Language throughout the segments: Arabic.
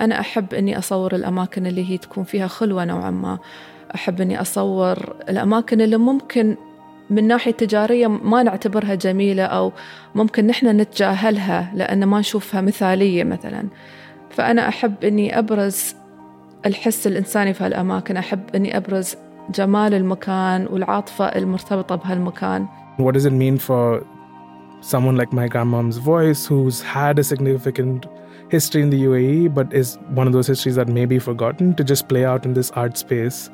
أنا أحب أني أصور الأماكن اللي هي تكون فيها خلوة نوعا ما، أحب أني أصور الأماكن اللي ممكن من ناحية تجارية ما نعتبرها جميلة أو ممكن نحن نتجاهلها لأن ما نشوفها مثالية مثلا. فأنا أحب أني أبرز الحس الإنساني في هالأماكن، أحب أني أبرز جمال المكان والعاطفة المرتبطة بهالمكان. What does it mean for someone like my grandmom's voice who's had a significant history in the UAE but is one of those histories that may be forgotten to just play out in this art space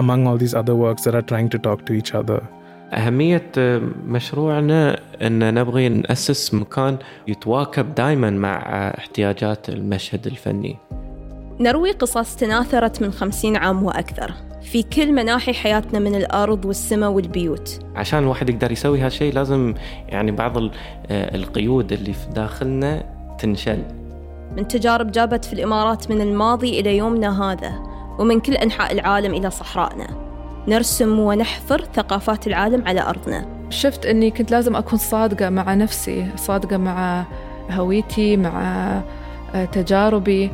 among all these other works that are trying to talk to each other. أهمية مشروعنا أن نبغي نأسس مكان يتواكب دائما مع احتياجات المشهد الفني. نروي قصص تناثرت من 50 عام وأكثر في كل مناحي حياتنا من الأرض والسماء والبيوت. عشان الواحد يقدر يسوي هالشيء لازم يعني بعض القيود اللي في داخلنا تنشل. من تجارب جابت في الإمارات من الماضي إلى يومنا هذا، ومن كل أنحاء العالم إلى صحرائنا، نرسم ونحفر ثقافات العالم على أرضنا. شفت أني كنت لازم أكون صادقة مع نفسي، صادقة مع هويتي، مع تجاربي،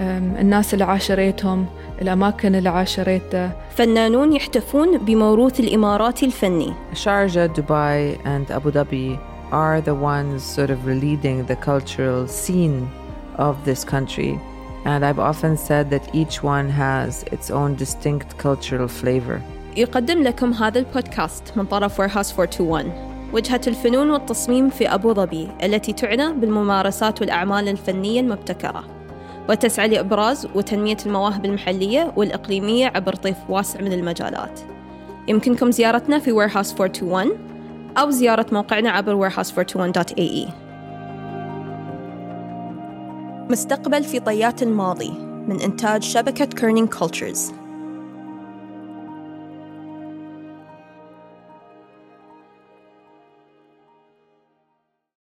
الناس اللي عاشرتهم، الأماكن اللي عاشرتها. فنانون يحتفون بموروث الإماراتي الفني. شارجة، دبي and أبو ظبي are the ones sort of leading the cultural scene of this country, and I've often said that each one has its own distinct cultural flavor. يقدم لكم هذا البودكاست من طرف Warehouse 421 وجهة الفنون والتصميم في أبو ظبي التي تعنى بالممارسات والأعمال الفنية المبتكرة، وتسعى لإبراز وتنمية المواهب المحلية والإقليمية عبر طيف واسع من المجالات. يمكنكم زيارتنا في Warehouse 421 أو زيارة موقعنا عبر warehouse421.ae. مستقبل في طيات الماضي من إنتاج شبكة Cunning Cultures.